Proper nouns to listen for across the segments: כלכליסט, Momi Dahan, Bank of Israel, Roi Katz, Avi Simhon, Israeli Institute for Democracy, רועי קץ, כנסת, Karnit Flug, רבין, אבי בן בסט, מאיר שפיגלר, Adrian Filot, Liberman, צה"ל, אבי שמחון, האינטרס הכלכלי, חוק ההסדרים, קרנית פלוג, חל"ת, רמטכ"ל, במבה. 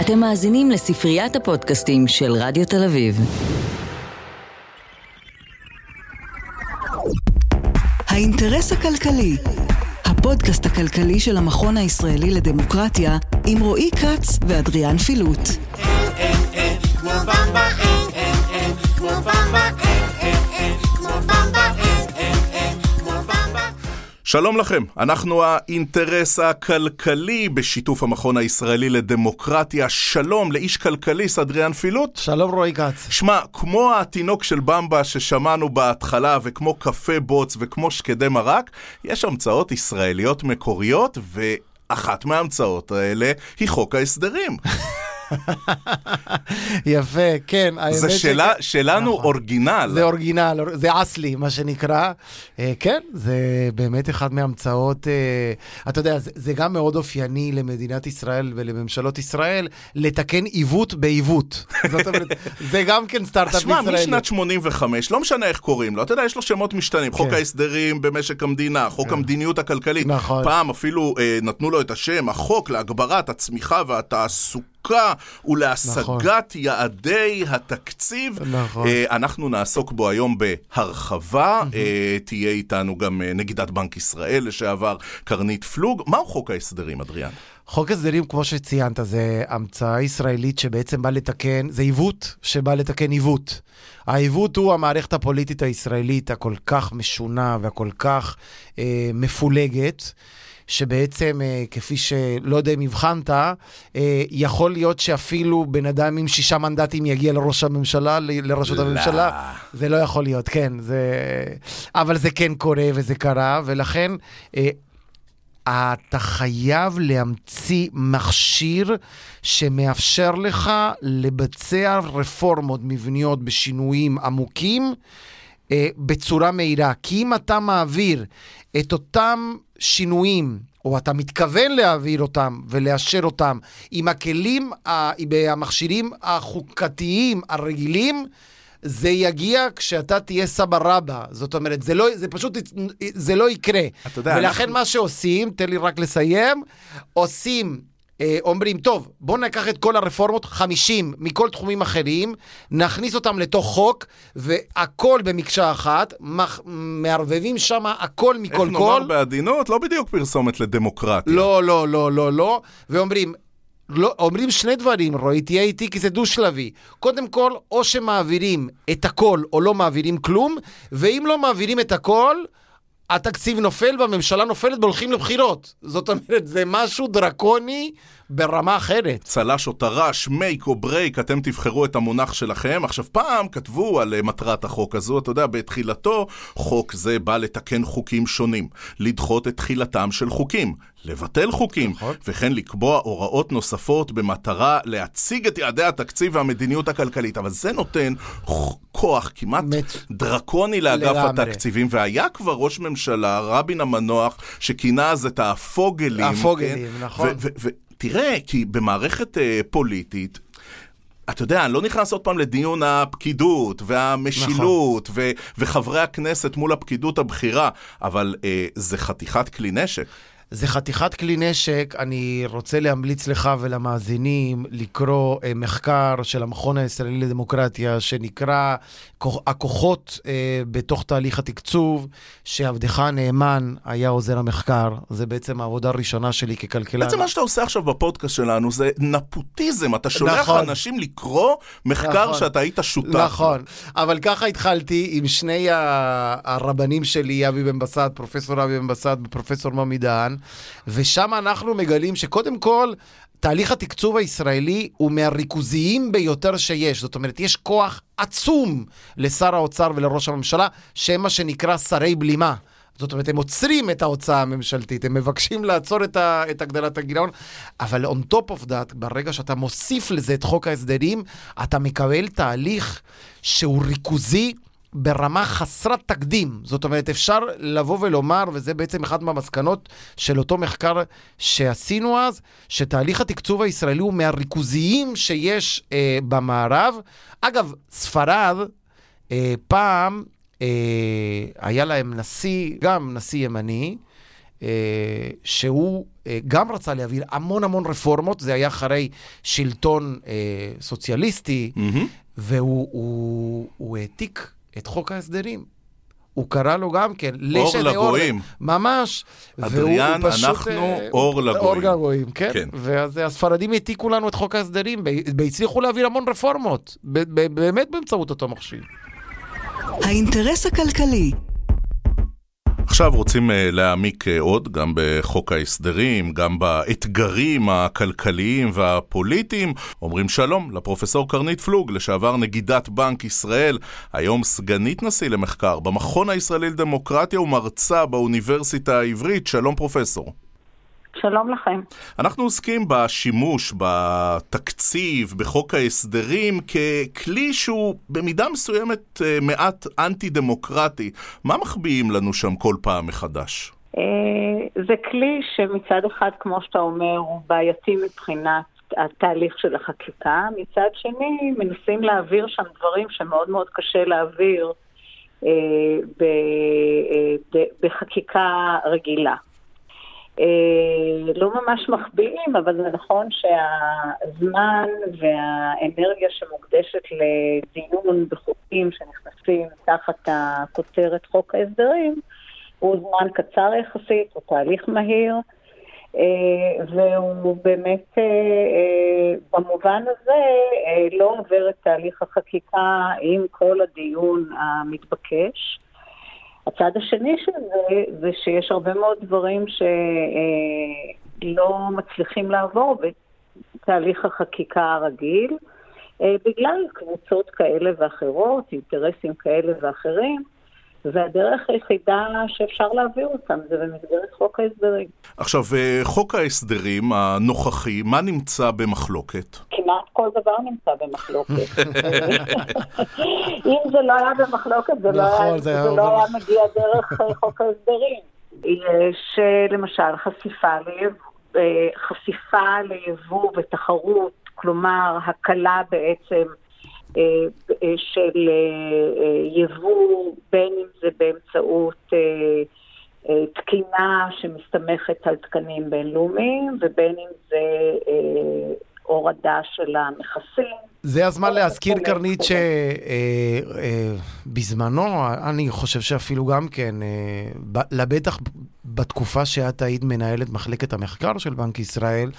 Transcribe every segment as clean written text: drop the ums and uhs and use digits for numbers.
אתם מאזינים לספריית הפודקאסטים של רדיו תל אביב. האינטרס הכלכלי, הפודקאסט הכלכלי של המכון הישראלי לדמוקרטיה עם רועי קץ ואדריאן פילוט. שלום לכם, אנחנו האינטרס הכלכלי בשיתוף המכון הישראלי לדמוקרטיה. שלום לאיש כלכליסט אדריאן פילוט. שלום רועי קץ. שמע, כמו התינוק של במבה ששמענו בהתחלה וכמו קפה בוץ וכמו שקדי מרק, יש המצאות ישראליות מקוריות, ואחת מההמצאות האלה היא חוק ההסדרים. יפה, כן. זה שלנו אורגינל. זה אורגינל, זה אסלי, מה שנקרא. כן, זה באמת אחד מהמצאות, אתה יודע, זה גם מאוד אופייני למדינת ישראל ולממשלות ישראל, לתקן עיוות בעיוות. זאת אומרת, זה גם כן סטארט-אפ ישראלי. שמע, משנת 85, לא משנה איך קוראים לו, אתה יודע, יש לו שמות משתנים, חוק ההסדרים במשק המדינה, חוק המדיניות הכלכלית. פעם אפילו נתנו לו את השם, החוק להגברת הצמיחה והתעסוקה, ולהשגת יעדי התקציב. אנחנו נעסוק בו היום בהרחבה. תהיה איתנו גם נגידת בנק ישראל לשעבר קרנית פלוג. מהו חוק ההסדרים, אדריאן? חוק הסדרים, כמו שציינת, זה המצאה ישראלית שבעצם בא לתקן, זה עיוות שבא לתקן עיוות. העיוות הוא המערכת הפוליטית הישראלית הכל כך משונה והכל כך מפולגת, שבעצם, כפי שלא יודע אם הבחנת, יכול להיות שאפילו בן אדם עם 6 מנדטים יגיע לראש הממשלה, לראשות הממשלה. זה לא יכול להיות, כן. אבל זה כן קורה וזה קרה, ולכן אתה חייב להמציא מכשיר שמאפשר לך לבצע רפורמות מבניות בשינויים עמוקים, בצורה מהירה. כי אם אתה מעביר את אותם שינויים, או אתה מתכוון להעביר אותם ולאשר אותם עם הכלים, המכשירים החוקתיים הרגילים, זה יגיע כשאתה תהיה סבא רבא. זאת אומרת, זה לא יקרה. ולכן מה שעושים, תן לי רק לסיים, עושים... אומרים, טוב, בוא ניקח את כל הרפורמות 50 מכל תחומים אחרים, נכניס אותם לתוך חוק, והכל במקשה אחת, מערבבים שם הכל מכל כל. איך נאמר בעדינות? לא בדיוק פרסומת לדמוקרטיה. לא. ואומרים, לא, אומרים שני דברים, רואי, תהיה איתי, כי זה דו-שלבי. קודם כל, או שמעבירים את הכל, או לא מעבירים כלום, ואם לא מעבירים את הכל... התקציב נופל והממשלה נופלת והולכים לבחירות. זאת אומרת, זה משהו דרקוני ברמה אחרת. צלש או תרש, מייק או ברייק, אתם תבחרו את המונח שלכם. עכשיו, פעם כתבו על מטרת החוק הזו, אתה יודע, בתחילתו, חוק זה בא לתקן חוקים שונים, לדחות את תחילתם של חוקים, לבטל חוקים, וכן לקבוע הוראות נוספות במטרה להציג את יעדי התקציב והמדיניות הכלכלית. אבל זה נותן כוח כמעט דרקוני לאגף התקציבים, והיה כבר ראש ממשלה, רבין המנוח, שכינה אז את הפוגלים. הפוגלים, נכון. ותראה, כי במערכת פוליטית, אתה יודע, אני לא נכנס עוד פעם לדיון הפקידות והמשילות וחברי הכנסת מול הפקידות הבכירה, אבל זה חתיכת כלי נשק. זה חתיכת כלי נשק. אני רוצה להמליץ לך ולמאזינים לקרוא מחקר של המכון הישראלי לדמוקרטיה שנקרא הכוחות בתוך תהליך התקצוב, שעבדך נאמן היה עוזר המחקר. זה בעצם העבודה הראשונה שלי ככלכלן. בעצם מה שאתה עושה עכשיו בפודקאסט שלנו זה נפוטיזם, אתה שולח אנשים לקרוא מחקר שאתה היית שותף. נכון, אבל ככה התחלתי עם שני הרבנים שלי, פרופסור אבי בן בסט ופרופסור מומי דהן, ושם אנחנו מגלים שקודם כל תהליך התקצוב הישראלי הוא מהריכוזיים ביותר שיש. זאת אומרת, יש כוח עצום לשר האוצר ולראש הממשלה, שהם מה שנקרא שרי בלימה. זאת אומרת, הם עוצרים את ההוצאה הממשלתית, הם מבקשים לעצור את הגדלת הגירעון, אבל on top of that, ברגע שאתה מוסיף לזה את חוק ההסדרים, אתה מקבל תהליך שהוא ריכוזי ברמה חסרת תקדים. זאת אומרת, אפשר לבוא ולומר, וזה בעצם אחד מהמסקנות של אותו מחקר שעשינו אז, שתהליך התקצוב הישראלי הוא מהריכוזיים שיש במערב. אגב, ספרד פעם היה להם נשיא, גם נשיא ימני, שהוא גם רצה להביא המון המון רפורמות, זה היה אחרי שלטון סוציאליסטי, והוא העתיק את חוק ההסדרים. הוא קרא לו גם כן, אור לגויים. ממש. אדריאן, אנחנו אור לגויים. אור לגויים, כן. ואז הספרדים העתיקו לנו את חוק ההסדרים, והצליחו להביא המון רפורמות, באמת באמצעות אותו מכשיר. האינטרס הכלכלי. עכשיו רוצים להעמיק עוד, גם בחוק ההסדרים, גם באתגרים הכלכליים והפוליטיים. אומרים שלום לפרופסור קרנית פלוג, לשעבר נגידת בנק ישראל, היום סגנית נשיא למחקר במכון הישראלי לדמוקרטיה ומרצה באוניברסיטה העברית. שלום פרופסור. שלום לכם. אנחנו עוסקים בשימוש, בתקציב, בחוק ההסדרים, ככלי שהוא במידה מסוימת מעט אנטי-דמוקרטי. מה מחביאים לנו שם כל פעם מחדש? זה כלי שמצד אחד, כמו שאתה אומר, הוא בעייתי מבחינת התהליך של החקיקה. מצד שני, מנסים להעביר שם דברים שמאוד מאוד קשה להעביר בחקיקה רגילה. לא ממש מחביאים, אבל זה נכון שהזמן והאנרגיה שמוקדשת לדיון בחוקים שנכנסים תחת הכותרת חוק ההסדרים הוא זמן קצר יחסית, הוא תהליך מהיר, והוא באמת במובן הזה לא עובר את תהליך החקיקה עם כל הדיון המתבקש. הצד השני של זה, זה שיש הרבה מאוד דברים שלא מצליחים לעבור בתהליך החקיקה הרגיל, בגלל קבוצות כאלה ואחרות, אינטרסים כאלה ואחרים, והדרך היחידה שאפשר להעביר אותם זה במסגרת חוק ההסדרים. עכשיו, חוק ההסדרים הנוכחי, מה נמצא במחלוקת? כמעט כל דבר נמצא במחלוקת. אם זה לא היה במחלוקת, זה לא היה מגיע דרך חוק ההסדרים. יש למשל חשיפה ליבוא ותחרות, כלומר הקלה בעצם של יבוא, בין אם זה באמצעות תקינה שמסתמכת על תקנים בינלאומיים, ובין אם זה הורדה של המכסים. זה הזמן להזכיר, קרנית, שבזמנו, אני חושב שאפילו גם כן, לבטח בתקופה שאת היית מנהלת מחלקת המחקר של בנק ישראל,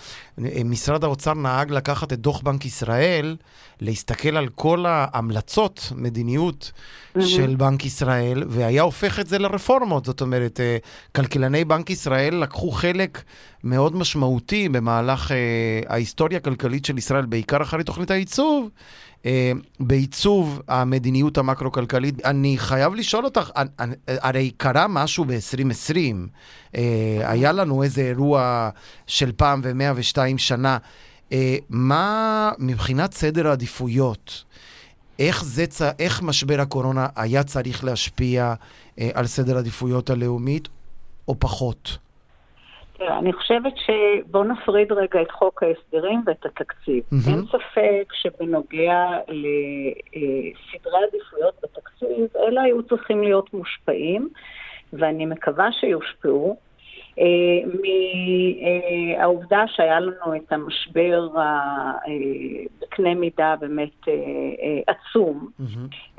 משרד האוצר נהג לקחת את דוח בנק ישראל, להסתכל על כל ההמלצות, מדיניות של בנק ישראל, והיה הופך את זה לרפורמות. זאת אומרת, כלכלני בנק ישראל לקחו חלק מאוד משמעותי במהלך ההיסטוריה הכלכלית של ישראל, בעיקר אחרי תוכנית הייצוב, בעיצוב המדיניות המקרו-כלכלית. אני חייב לשאול אותך, הרי קרה משהו ב-2020, היה לנו איזה אירוע של פעם ו-102 שנה, מה מבחינת סדר העדיפויות, איך משבר הקורונה היה צריך להשפיע על סדר העדיפויות הלאומית או פחות? אני חושבת שבואו נפריד רגע את חוק ההסדרים ואת התקציב. אין ספק שבנוגע לסדרי עדיפויות בתקציב, אלה היו צריכים להיות מושפעים, ואני מקווה שיושפעו, מהעובדה שהיה לנו את המשבר בקנה מידה באמת עצום.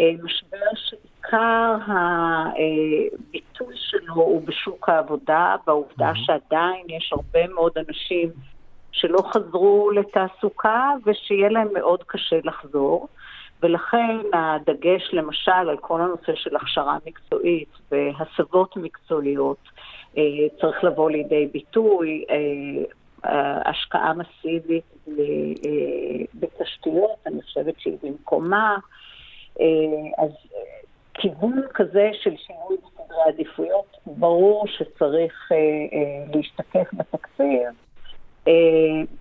משבר שעיקר הביטוי שלו הוא בשוק העבודה, בעובדה שעדיין יש הרבה מאוד אנשים שלא חזרו לתעסוקה ושיהיה להם מאוד קשה לחזור, ולכן הדגש למשל על כל הנושא של הכשרה מקצועית והסבות מקצועיות צריך לבוא לידי ביטוי, השקעה מסיבית בתשתיות, אני חושבת שהיא במקומה, אז כיוון כזה של שינוי בסדרי עדיפויות, ברור שצריך להשתקף בתקציב,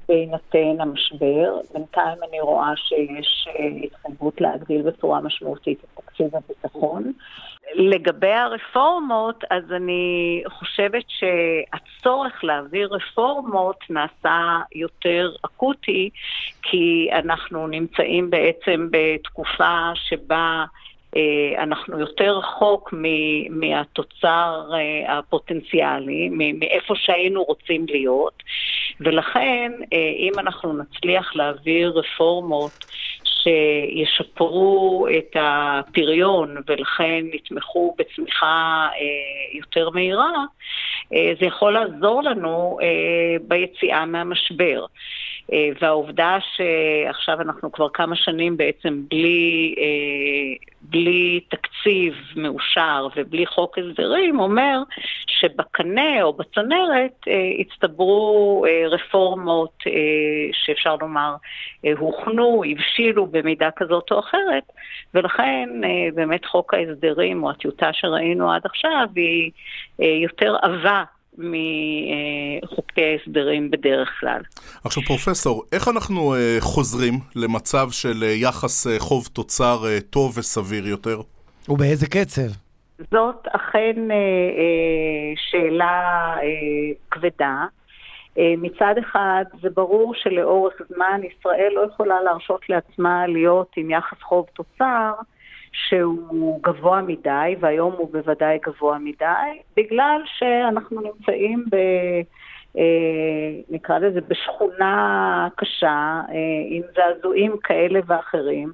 בהינתן המשבר. בינתיים אני רואה שיש התחייבות להגדיל בצורה משמעותית את תקציב הביטחון. לגבי הרפורמות, אז אני חושבת שהצורך להעביר רפורמות נעשה יותר אקוטי, כי אנחנו נמצאים בעצם בתקופה שבה אנחנו יותר רחוק מהתוצר הפוטנציאלי, מאיפה שהיינו רוצים להיות, ולכן אם אנחנו נצליח להעביר רפורמות שישפרו את הפריון ולכן יתמכו בצמיחה יותר מהירה, זה יכול לעזור לנו ביציאה מהמשבר. והעובדה שעכשיו אנחנו כבר כמה שנים בעצם בלי תקציב מאושר ובלי חוק הסדרים, אומר שבקנה או בצנרת הצטברו רפורמות שאפשר לומר הוכנו, הבשילו במידה כזאת או אחרת, ולכן באמת חוק ההסדרים או הטיוטה שראינו עד עכשיו היא יותר עבה מחוקי הסדרים בדרך כלל. עכשיו פרופסור, איך אנחנו חוזרים למצב של יחס חוב תוצר טוב וסביר יותר? ובאיזה קצב? זאת אכן שאלה כבדה. מצד אחד זה ברור שלאורך זמן ישראל לא יכולה להרשות לעצמה להיות עם יחס חוב תוצר שהוא גבוה מדי, והיום הוא בוודאי גבוה מדי, בגלל שאנחנו נמצאים נקרא לזה בשכונה קשה, עם זעזועים כאלה ואחרים,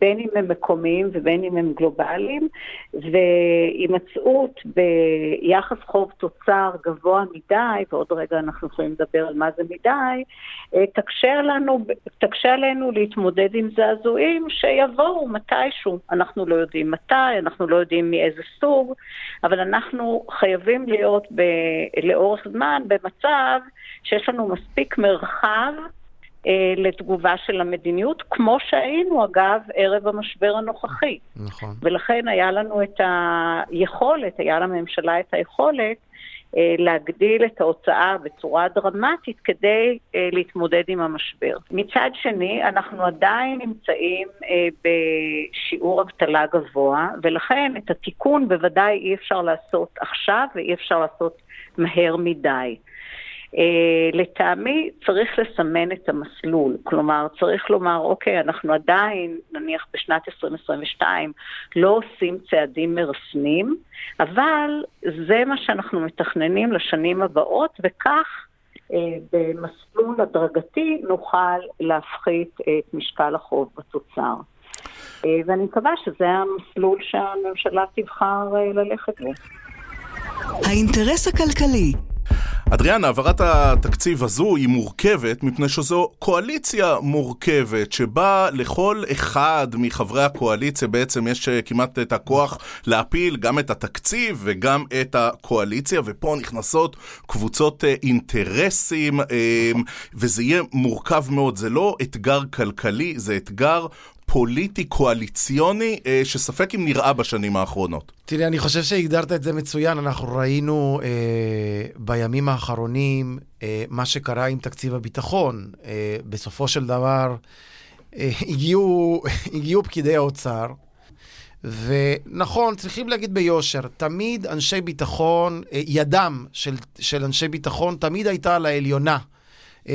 בין אם הם מקומיים ובין אם הם גלובליים, והימצאות ביחס חוב תוצר גבוה מדי, ועוד רגע אנחנו יכולים לדבר על מה זה מדי, תקשה לנו להתמודד עם זעזועים שיבואו מתישהו. אנחנו לא יודעים מתי, אנחנו לא יודעים מאיזה סוג, אבל אנחנו חייבים להיות לאורך זמן במצב שיש לנו מספיק מרחב לתגובה של המדיניות, כמו שהיינו אגב ערב המשבר הנוכחי. נכון. ולכן היה לנו את היכולת, היה לממשלה את היכולת להגדיל את ההוצאה בצורה דרמטית כדי להתמודד עם המשבר. מצד שני, אנחנו עדיין נמצאים בשיעור אבטלה גבוה, ולכן את התיקון בוודאי אי אפשר לעשות עכשיו ואי אפשר לעשות מהר מדי. לטעמי צריך לסמן את המסלול, כלומר צריך לומר אוקיי, אנחנו עדיין נניח בשנת 2022 לא עושים צעדים מרסנים, אבל זה מה שאנחנו מתכננים לשנים הבאות, וכך במסלול הדרגתי נוכל להפחית את משקל החוב בתוצר. ואני מקווה שזה המסלול שהממשלה תבחר ללכת לו. האינטרס הכלכלי. אדריאן, העברת התקציב הזו היא מורכבת מפני שזו קואליציה מורכבת שבה לכל אחד מחברי הקואליציה בעצם יש כמעט את הכוח להפיל גם את התקציב וגם את הקואליציה, ופה נכנסות קבוצות אינטרסים וזה יהיה מורכב מאוד. זה לא אתגר כלכלי, זה אתגר פוליטי קואליציוני שספק אם נראה בשנים האחרונות. תראה, אני חושב שהגדרת את זה מצוין. אנחנו ראינו בימים האחרונים מה שקרה עם תקציב הביטחון. בסופו של דבר הגיעו פקידי האוצר, ונכון, צריכים להגיד ביושר, תמיד אנשי ביטחון, ידם של אנשי ביטחון תמיד הייתה על העליונה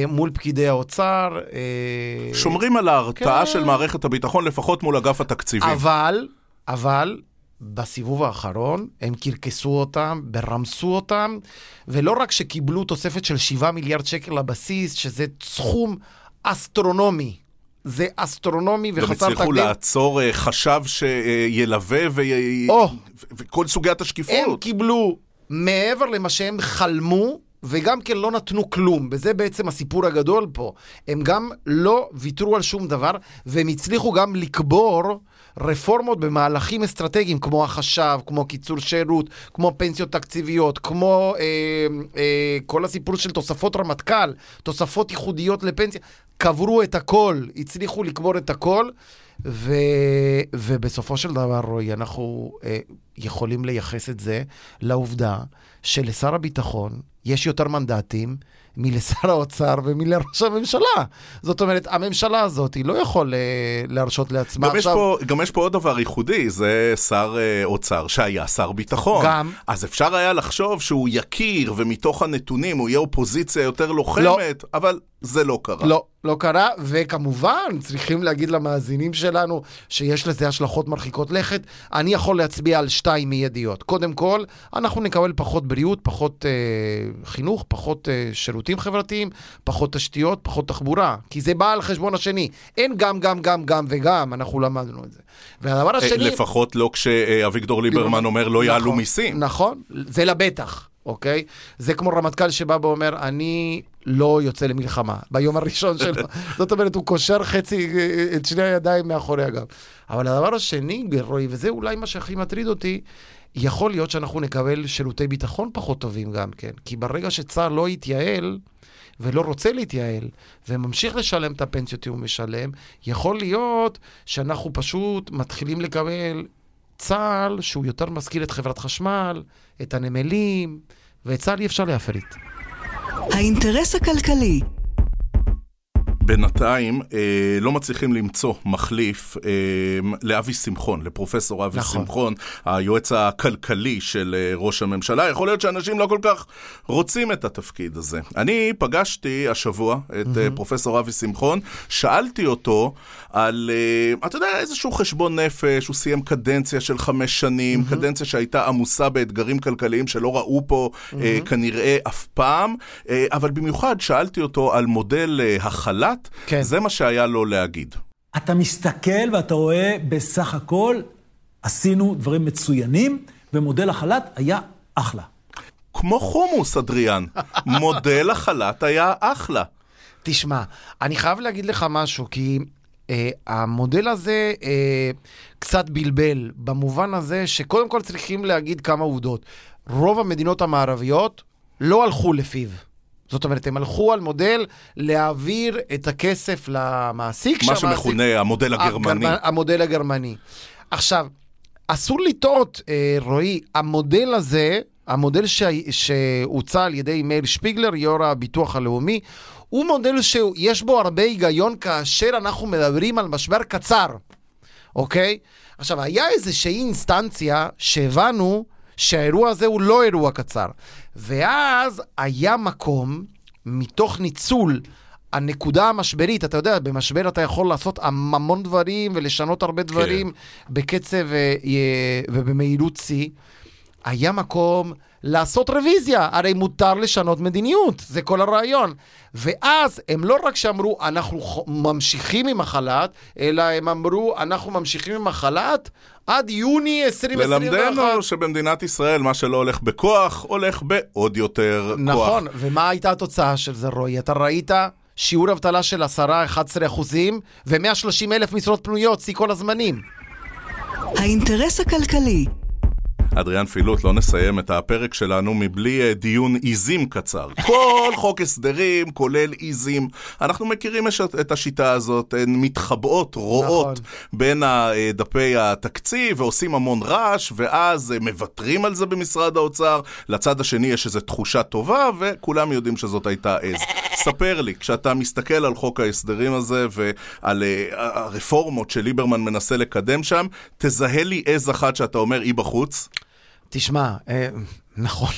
מול פקידי האוצר. שומרים על ההרתעה של מערכת הביטחון, לפחות מול אגף התקציבים. אבל בסיבוב האחרון הם קרקסו אותם, ברמסו אותם, ולא רק שקיבלו תוספת של 7 מיליארד שקל לבסיס, שזה סכום אסטרונומי. זה אסטרונומי וחסר תקדים. גם הצליחו לעצור חשב שילווה וכל סוגיית השקיפות. הם קיבלו מעבר למה שהם חלמו, וגם כן לא נתנו כלום, וזה בעצם הסיפור הגדול פה. הם גם לא ויתרו על שום דבר, והם הצליחו גם לקבור רפורמות במהלכים אסטרטגיים, כמו החשב, כמו קיצור שירות, כמו פנסיות תקציביות, כמו כל הסיפור של תוספות רמטכ"ל, תוספות ייחודיות לפנסיה, קברו את הכל, הצליחו לקבור את הכל, ובסופו של דבר, רועי, אנחנו יכולים לייחס את זה לעובדה שלשר הביטחון יש יותר מנדטים מלשר האוצר ומלראש הממשלה. זאת אומרת, הממשלה הזאת היא לא יכול להרשות לעצמה. גם יש פה עוד דבר ייחודי, זה שר אוצר שהיה שר ביטחון. גם. אז אפשר היה לחשוב שהוא יכיר, ומתוך הנתונים הוא יהיה אופוזיציה יותר לוחמת, אבל זה לא קרה. לא קרה, וכמובן צריכים להגיד למאזינים שלנו שיש לזה השלכות מרחיקות לכת. אני יכול להצביע על שתיים מיידיות. קודם כל, אנחנו נקבל פחות בריאות, פחות חינוך, פחות שירותים חברתיים, פחות תשתיות, פחות תחבורה, כי זה בא על חשבון השני. אין גם, גם, גם, גם וגם, אנחנו למדנו את זה. והדבר השני... לפחות לא כשאביגדור ליברמן אומר לא יעלו מיסים. נכון, זה לבטח. אוקיי? זה כמו רמטכ"ל שבא ואומר, אני לא יוצא למלחמה, ביום הראשון שלו. זאת אומרת, הוא קושר חצי את שני הידיים מאחורי הגב. אבל הדבר השני, רוי, וזה אולי מה שהכי מטריד אותי, יכול להיות שאנחנו נקבל שירותי ביטחון פחות טובים גם כן. כי ברגע שצה"ל לא יתייעל, ולא רוצה להתייעל, וממשיך לשלם את הפנסיות הוא משלם, יכול להיות שאנחנו פשוט מתחילים לקבל צה"ל, שהוא יותר מזכיר את חברת חשמל, את הנמלים, ואת צה"ל אי אפשר להפריט. האינטרס הכלכלי. בינתיים לא מצליחים למצוא מחליף לאבי שמחון, לפרופסור אבי שמחון, היועץ הכלכלי של ראש הממשלה. יכול להיות שאנשים לא כל כך רוצים את התפקיד הזה. אני פגשתי השבוע את פרופסור אבי שמחון, שאלתי אותו על, אתה יודע, איזשהו חשבון נפש, הוא סיים קדנציה של 5 שנים, קדנציה שהייתה עמוסה באתגרים כלכליים שלא ראו פה כנראה אף פעם, אבל במיוחד שאלתי אותו על מודל החל"ת, כן. זה מה שהיה לו להגיד. אתה מסתכל ואתה רואה בסך הכל עשינו דברים מצוינים ומודל החל"ת היה אחלה. כמו חומוס, אדריאן. מודל החל"ת היה אחלה. תשמע, אני חייב להגיד לך משהו, כי המודל הזה קצת בלבל במובן הזה שקודם כל צריכים להגיד כמה עובדות. רוב המדינות המערביות לא הלכו לפיו. זאת אומרת, הם הלכו על מודל להעביר את הכסף למעסיק. מה שמכונה המודל הגרמני. המודל הגרמני. עכשיו, אסור לטעות, רועי, המודל הזה, המודל שהוצא על ידי מאיר שפיגלר, יו"ר הביטוח הלאומי, הוא מודל שיש בו הרבה היגיון כאשר אנחנו מדברים על משבר קצר. אוקיי? עכשיו, היה איזושהי אינסטנציה שהבנו שהאירוע הזה הוא לא אירוע קצר. ואז היה מקום מתוך ניצול הנקודה המשברית, אתה יודע, במשבר אתה יכול לעשות המון דברים ולשנות הרבה דברים בקצב ובמהירות שיא. היה מקום לעשות רוויזיה, הרי מותר לשנות מדיניות, זה כל הרעיון. ואז הם לא רק שאמרו, אנחנו ממשיכים עם החל"ת, אלא הם אמרו, אנחנו ממשיכים עם החל"ת עד יוני 2021. ללמדנו שבמדינת ישראל מה שלא הולך בכוח, הולך בעוד יותר נכון, כוח. נכון, ומה הייתה התוצאה של זה, רוי? אתה ראית שיעור אבטלה של 10-11% ו130,000 משרות פנויות, שיא כל הזמנים. האינטרס הכלכלי. אדריאן פילוט, לא נסיים את הפרק שלנו מבלי דיון עיזים קצר. כל חוק הסדרים כולל עיזים. אנחנו מכירים את השיטה הזאת, הן מתחבאות, רואות נכון. בין דפי התקציב, ועושים המון רעש, ואז מוותרים על זה במשרד האוצר. לצד השני יש איזו תחושה טובה, וכולם יודעים שזאת הייתה עז. ספר לי, כשאתה מסתכל על חוק ההסדרים הזה, ועל הרפורמות שליברמן מנסה לקדם שם, תזהה לי עז אחת שאתה אומר, היא בחוץ. תשמע, נכון.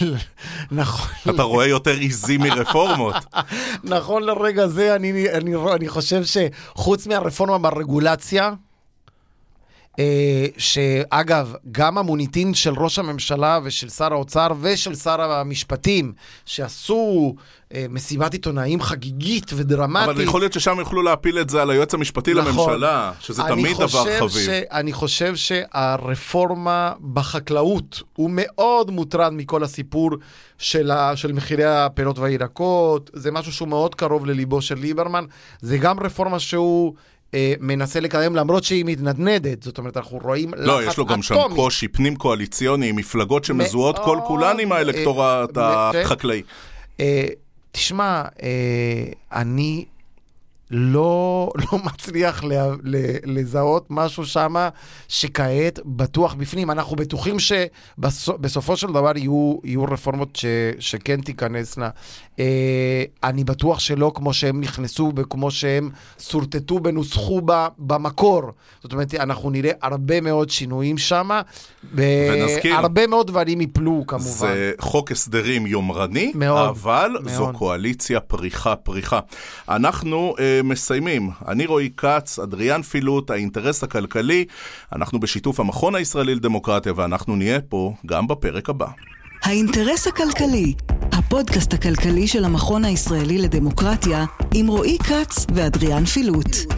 אתה רואה יותר עיזים מרפורמות. נכון לרגע זה, אני חושב שחוץ מהרפורמה ברגולציה, שאגב, גם המוניטין של ראש הממשלה ושל שר האוצר ושל שר המשפטים, שעשו מסיבת עיתונאים חגיגית ודרמטית. אבל יכול להיות ששם יוכלו להפיל את זה על היועץ המשפטי נכון. לממשלה, שזה תמיד דבר חביב. אני חושב שהרפורמה בחקלאות הוא מאוד מוטרד מכל הסיפור של מחירי הפירות והירקות, זה משהו שהוא מאוד קרוב לליבו של ליברמן, זה גם רפורמה שהוא מנסה לקדם, למרות שהיא מתנדנדת. זאת אומרת, אנחנו רואים לחץ אטומי. לא, יש לו גם שם קושי, פנים קואליציוני, מפלגות שמזוהות כל כולן עם האלקטורט החקלאי. תשמע, אני לא מצליח לזהות משהו שמה שכעת בטוח בפנים. אנחנו בטוחים שבסופו של דבר יהיו רפורמות שכן תיכנסנה. אני בטוח שלא כמו שהם נכנסו וכמו שהם סורטטו ונוסחו במקור. זאת אומרת, אנחנו נראה הרבה מאוד שינויים שמה, והרבה מאוד דברים יפלו כמובן. זה חוק הסדרים יומרני, אבל זו קואליציה פריחה. אנחנו מסיימים. אני רועי קץ, אדריאן פילוט, האינטרס הכלכלי. אנחנו בשיתוף המכון הישראלי לדמוקרטיה, ואנחנו נהיה פה גם בפרק הבא. האינטרס הכלכלי, הפודקאסט הכלכלי של המכון הישראלי לדמוקרטיה, עם רועי קץ ואדריאן פילוט.